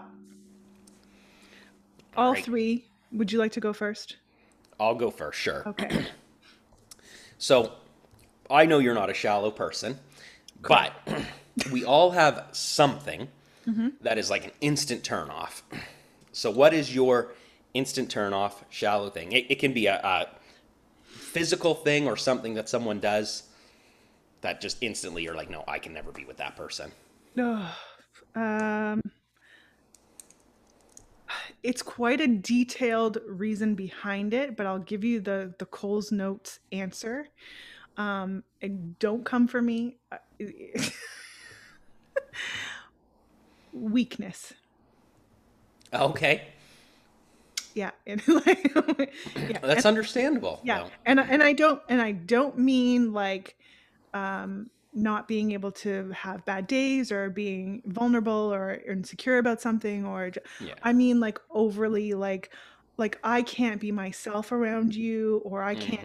All right. 3. Would you like to go first? I'll go first, sure. Okay. So I know you're not a shallow person, cool. But we all have something that is like an instant turnoff. So what is your instant turnoff shallow thing? It can be a physical thing or something that someone does that just instantly you're like, no, I can never be with that person. It's quite a detailed reason behind it, but I'll give you the Coles Notes answer. And don't come for me. Weakness. Okay. Yeah, and like, yeah. That's understandable. Yeah, no. and I don't mean like not being able to have bad days or being vulnerable or insecure about something or yeah. I mean like overly like I can't be myself around you or I can't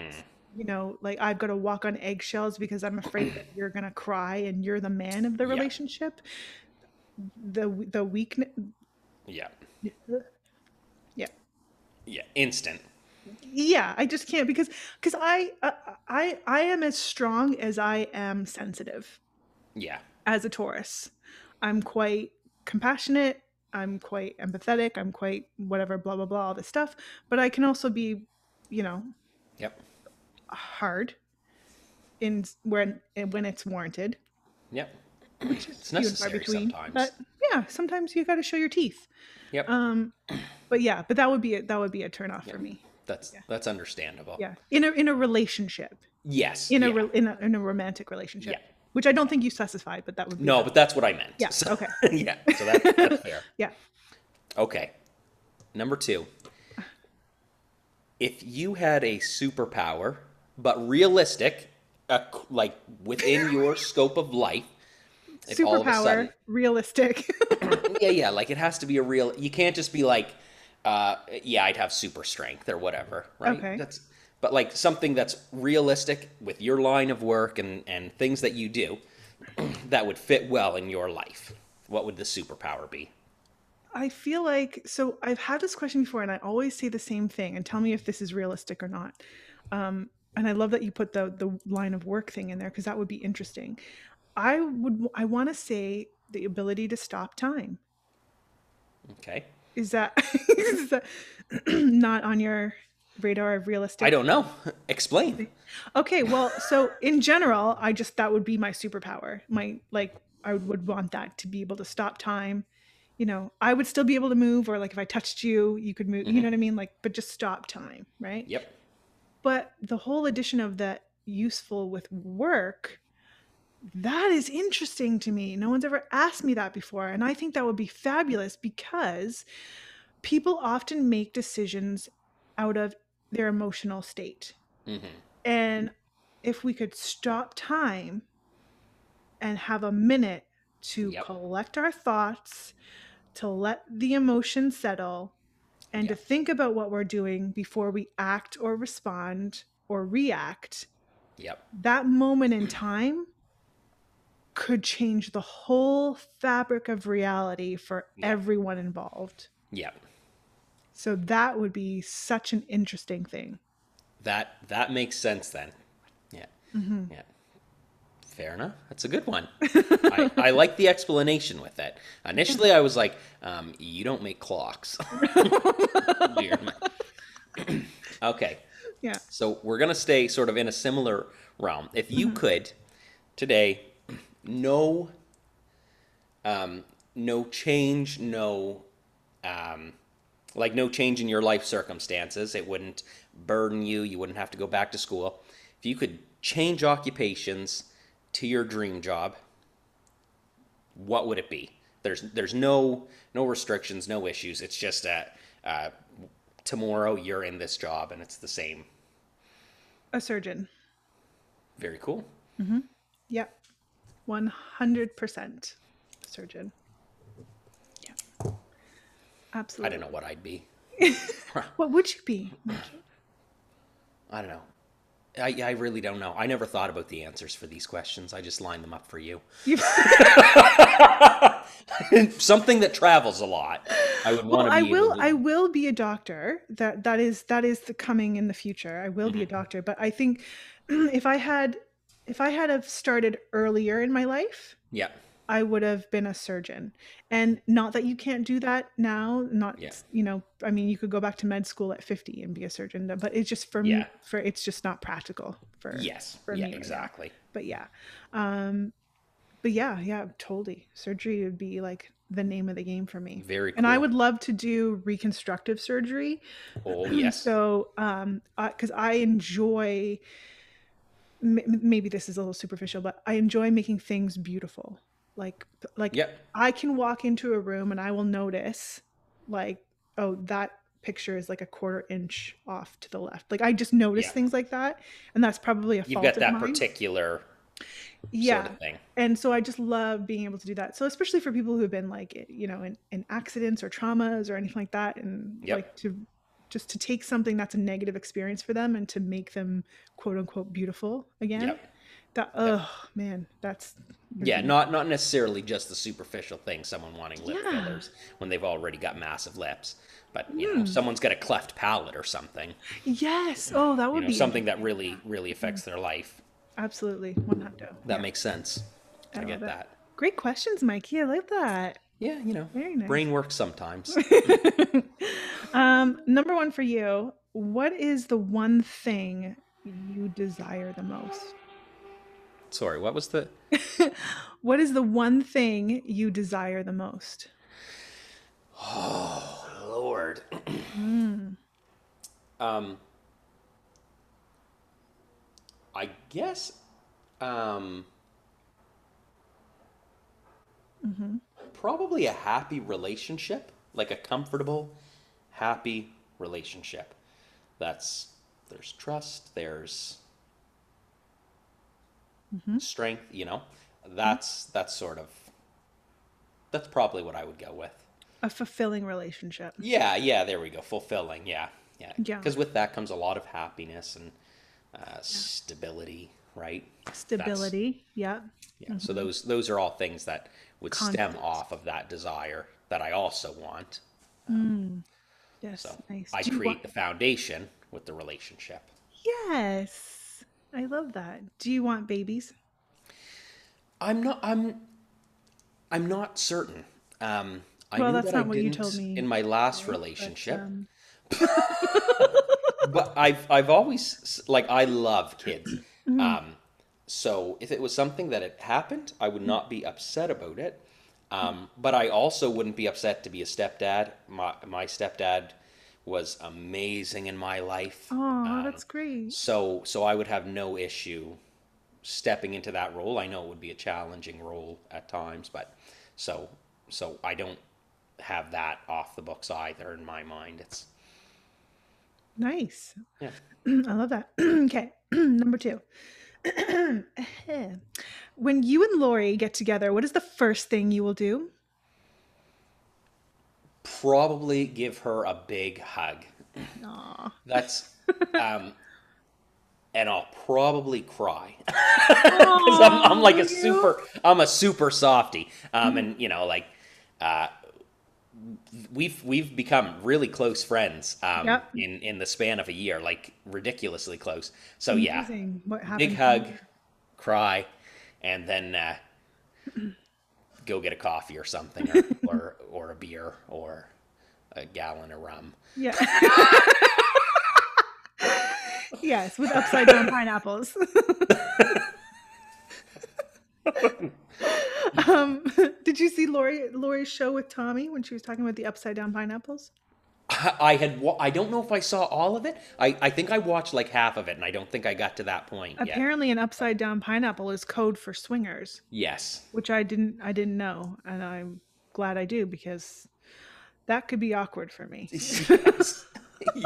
you know like I've got to walk on eggshells because I'm afraid that you're gonna cry and you're the man of the relationship. Yeah. The weakness. Yeah. Yeah, instant. Yeah, I just can't because I am as strong as I am sensitive. Yeah. As a Taurus, I'm quite compassionate. I'm quite empathetic. I'm quite whatever, blah blah blah, all this stuff. But I can also be, you know, hard in when it's warranted. Yep. It's necessary between, sometimes. But yeah, sometimes you got to show your teeth. Yep. But yeah, but that would be a turnoff for me. That's understandable. Yeah. In a relationship. Yes. In a romantic relationship. Yeah. Which I don't think you specified, but that would be no, but that's what I meant. Yeah. So, okay. Yeah. So that's fair. Yeah. Okay. Number 2. If you had a superpower, but realistic, like within your scope of life. If superpower, all of a sudden, realistic. yeah, like it has to be a real. You can't just be like, I'd have super strength or whatever, right? Okay. But like something that's realistic with your line of work and things that you do that would fit well in your life. What would the superpower be? I feel like so I've had this question before, and I always say the same thing. And tell me if this is realistic or not. And I love that you put the line of work thing in there because that would be interesting. I want to say the ability to stop time. Okay. Is that not on your radar of real estate? I don't know. Explain. Okay. Well, so in general, that would be my superpower. I would want that, to be able to stop time. You know, I would still be able to move, or like if I touched you, you could move, mm-hmm. You know what I mean? Like, but just stop time. Right. Yep. But the whole addition of that useful with work, that is interesting to me. No one's ever asked me that before. And I think that would be fabulous, because people often make decisions out of their emotional state. Mm-hmm. And if we could stop time and have a minute to yep. collect our thoughts, to let the emotion settle, and yep. to think about what we're doing before we act or respond or react, yep. that moment in time could change the whole fabric of reality for yep. everyone involved. Yep. So that would be such an interesting thing. That makes sense then. Yeah. Mm-hmm. Yeah. Fair enough. That's a good one. I like the explanation with that. Initially, I was like, you don't make clocks. Okay. Yeah. So we're going to stay sort of in a similar realm. If you mm-hmm. could today, no change in your life circumstances. It wouldn't burden you. You wouldn't have to go back to school. If you could change occupations to your dream job, what would it be? There's no restrictions, no issues. It's just that tomorrow you're in this job and it's the same. A surgeon. Very cool. Mm-hmm. Yep. 100% surgeon. Absolutely. I don't know what I'd be. What would you be? I don't know. I really don't know. I never thought about the answers for these questions. I just lined them up for you. Something that travels a lot. I would want to be. I will be a doctor. That is the coming in the future. I will mm-hmm. be a doctor. But I think if I had have started earlier in my life. Yeah. I would have been a surgeon. And not that you can't do that now, you could go back to med school at 50 and be a surgeon, but it's just it's just not practical for me. Yeah, exactly. But totally. Surgery would be like the name of the game for me. Very cool. And I would love to do reconstructive surgery. Oh, yes. So, cause I enjoy, maybe this is a little superficial, but I enjoy making things beautiful. Like yep. I can walk into a room and I will notice like, oh, that picture is like a 1/4 inch off to the left. Like I just notice yeah. things like that. And that's probably you've got that particular yeah. sort of thing. And so I just love being able to do that. So especially for people who've been like, you know, in accidents or traumas or anything like that. And yep. like to take something that's a negative experience for them and to make them quote unquote beautiful again. Yep. Not necessarily just the superficial thing, someone wanting lip yeah. fillers when they've already got massive lips, but you know, someone's got a cleft palate or something. Yes. Oh, that would be something that really, really affects their life. Absolutely. 100. That makes sense. I get that. Great questions, Mikey. I like that. Yeah. You know, very nice. Brain works sometimes. Number one for you, what is the one thing you desire the most? Sorry, what was the... What is the one thing you desire the most? Oh, Lord. I guess... mm-hmm. probably a happy relationship, like a comfortable, happy relationship. There's trust, there's... Mm-hmm. strength, you know, that's probably what I would go with. A fulfilling relationship. Yeah. There we go. Fulfilling. Yeah. Because with that comes a lot of happiness and stability, right? Stability. Yeah. Mm-hmm. So those are all things that would stem off of that desire that I also want. Yes. So nice. I create the foundation with the relationship. Yes. I love that. Do you want babies? I'm not certain. I knew that I didn't in my last relationship. But I've always, like, I love kids. Mm-hmm. So if it was something that had happened, I would not be upset about it. But I also wouldn't be upset to be a stepdad. My stepdad was amazing in my life. Oh, that's great. So I would have no issue stepping into that role. I know it would be a challenging role at times, but so I don't have that off the books either in my mind. It's nice. Yeah. I love that. Okay. Number 2. When you and Lori get together, what is the first thing you will do? Probably give her a big hug. Aww. That's and I'll probably cry because I'm like a super, I'm a super softie. And you know, like, we've become really close friends, yep, in the span of a year, like ridiculously close. So amazing. Yeah, what big hug, cry, and then go get a coffee or something, or a beer or a gallon of rum. Yeah. Yes, with upside down pineapples. Did you see Lori's show with Tommy when she was talking about the upside down pineapples? I don't know if I saw all of it. I think I watched like half of it, and I don't think I got to that point. Apparently, yet. An upside down pineapple is code for swingers. Yes, which I didn't know, and I'm glad I do because that could be awkward for me. Yes.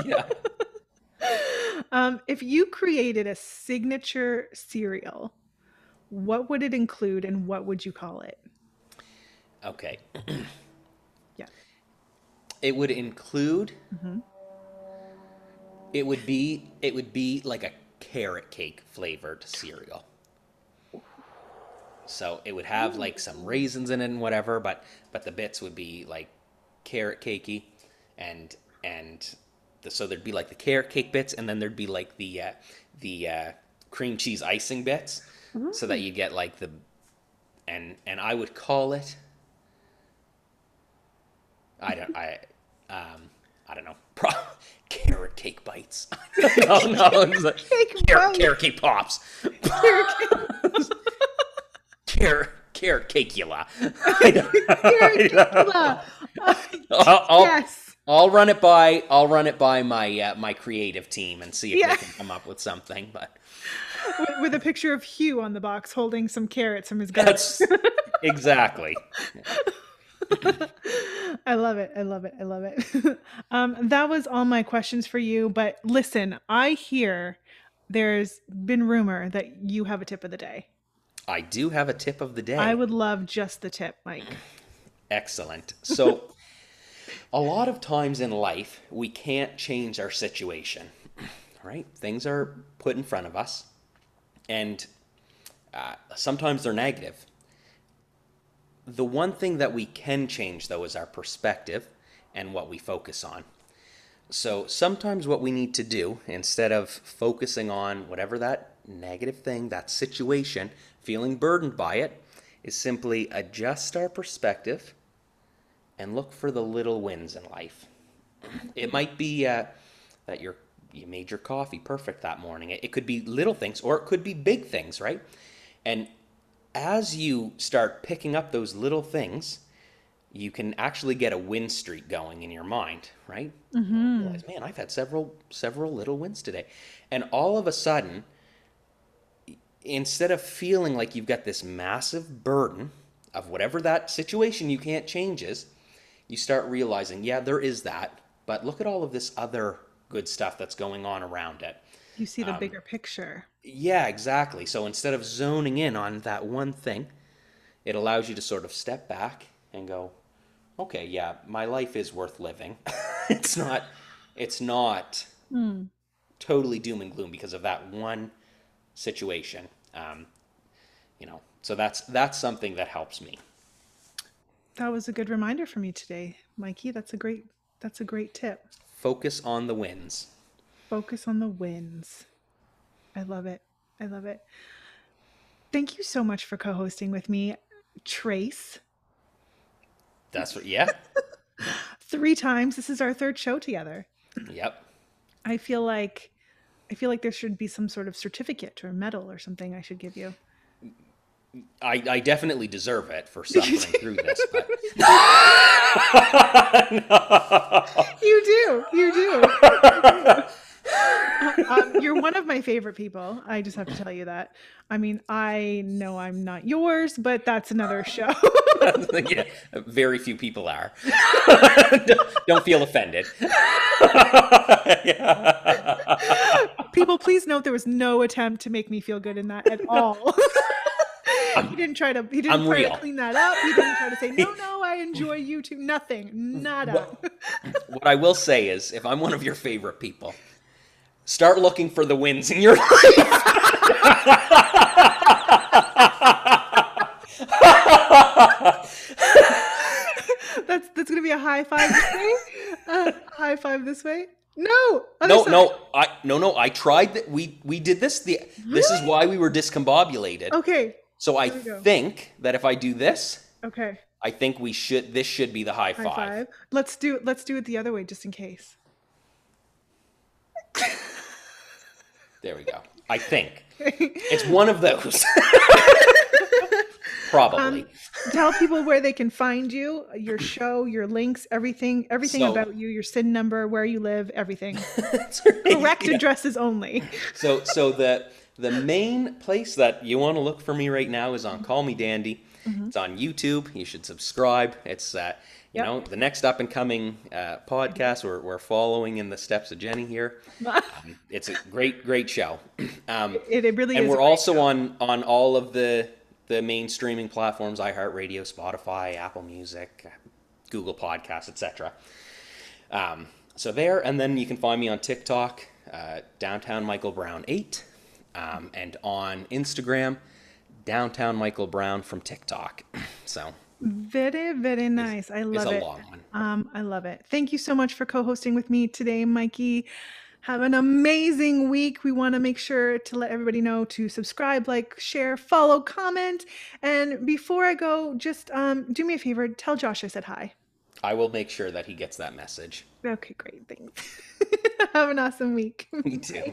Yeah. If you created a signature cereal, what would it include and what would you call it? Okay. Yeah. It would include, mm-hmm, it would be like a carrot cake flavored cereal. So it would have like some raisins in it and whatever, but the bits would be like carrot cakey, and so there'd be like the carrot cake bits, and then there'd be like the cream cheese icing bits, mm-hmm, so that you get like the, and I would call it, I don't know, carrot cake bites. No, carrot cake pops. Carrot cakeula. Carrot cakeula. Yes. I'll run it by my my creative team and see if they can come up with something. But with a picture of Hugh on the box holding some carrots from his garden. Exactly. I love it. I love it. I love it. That was all my questions for you. But listen, I hear there's been rumor that you have a tip of the day. I do have a tip of the day. I would love just the tip, Mike. Excellent. So. A lot of times in life, we can't change our situation, right? Things are put in front of us, and sometimes they're negative. The one thing that we can change, though, is our perspective and what we focus on. So sometimes what we need to do, instead of focusing on whatever that negative thing, that situation, feeling burdened by it, is simply adjust our perspective and look for the little wins in life. It might be that you made your coffee perfect that morning. It could be little things, or it could be big things, right? And as you start picking up those little things, you can actually get a win streak going in your mind, right? Mm-hmm. And realize, man, I've had several little wins today. And all of a sudden, instead of feeling like you've got this massive burden of whatever that situation you can't change is, you start realizing, yeah, there is that, but look at all of this other good stuff that's going on around it. You see the bigger picture. Yeah, exactly. So instead of zoning in on that one thing, it allows you to sort of step back and go, okay, yeah, my life is worth living. It's not totally doom and gloom because of that one situation. You know, so that's something that helps me. That was a good reminder for me today, Mikey. That's a great tip. Focus on the wins. Focus on the wins. I love it. I love it. Thank you so much for co-hosting with me, Trace. That's what, yeah. 3 times. This is our 3rd show together. Yep. I feel like there should be some sort of certificate or medal or something I should give you. I definitely deserve it for suffering through this. But... No. You do. You're one of my favorite people. I just have to tell you that. I mean, I know I'm not yours, but that's another show. Yeah, very few people are. Don't feel offended. People, please note there was no attempt to make me feel good in that at all. He didn't try to clean that up. He didn't try to say, no, I enjoy you too. Nothing. Nada. What I will say is, if I'm one of your favorite people, start looking for the wins in your life. That's gonna be a high five this way. High five this way. No. I tried that. We did this. This is why we were discombobulated. Okay. So I think that if I do this, okay, I think this should be the high five. Let's do it the other way just in case. There we go. I think it's one of those. Probably. Tell people where they can find you, your show, your links, everything about you, your SIN number, where you live, everything. Correct addresses only. So the main place that you want to look for me right now is on Call Me Dandy. Mm-hmm. It's on YouTube. You should subscribe. It's you know, the next up and coming podcast. We're following in the steps of Jenny here. It's a great show. It really is. And we're also on all of the main streaming platforms: iHeartRadio, Spotify, Apple Music, Google Podcasts, etc. So there, and then you can find me on TikTok, Downtown Michael Brown 8, and on Instagram, Downtown Michael Brown from TikTok. So. Very, very nice. I love it. It's a long one. I love it. Thank you so much for co-hosting with me today, Mikey. Have an amazing week. We want to make sure to let everybody know to subscribe, like, share, follow, comment. And before I go, just do me a favor. Tell Josh I said hi. I will make sure that he gets that message. Okay, great. Thanks. Have an awesome week. Me too.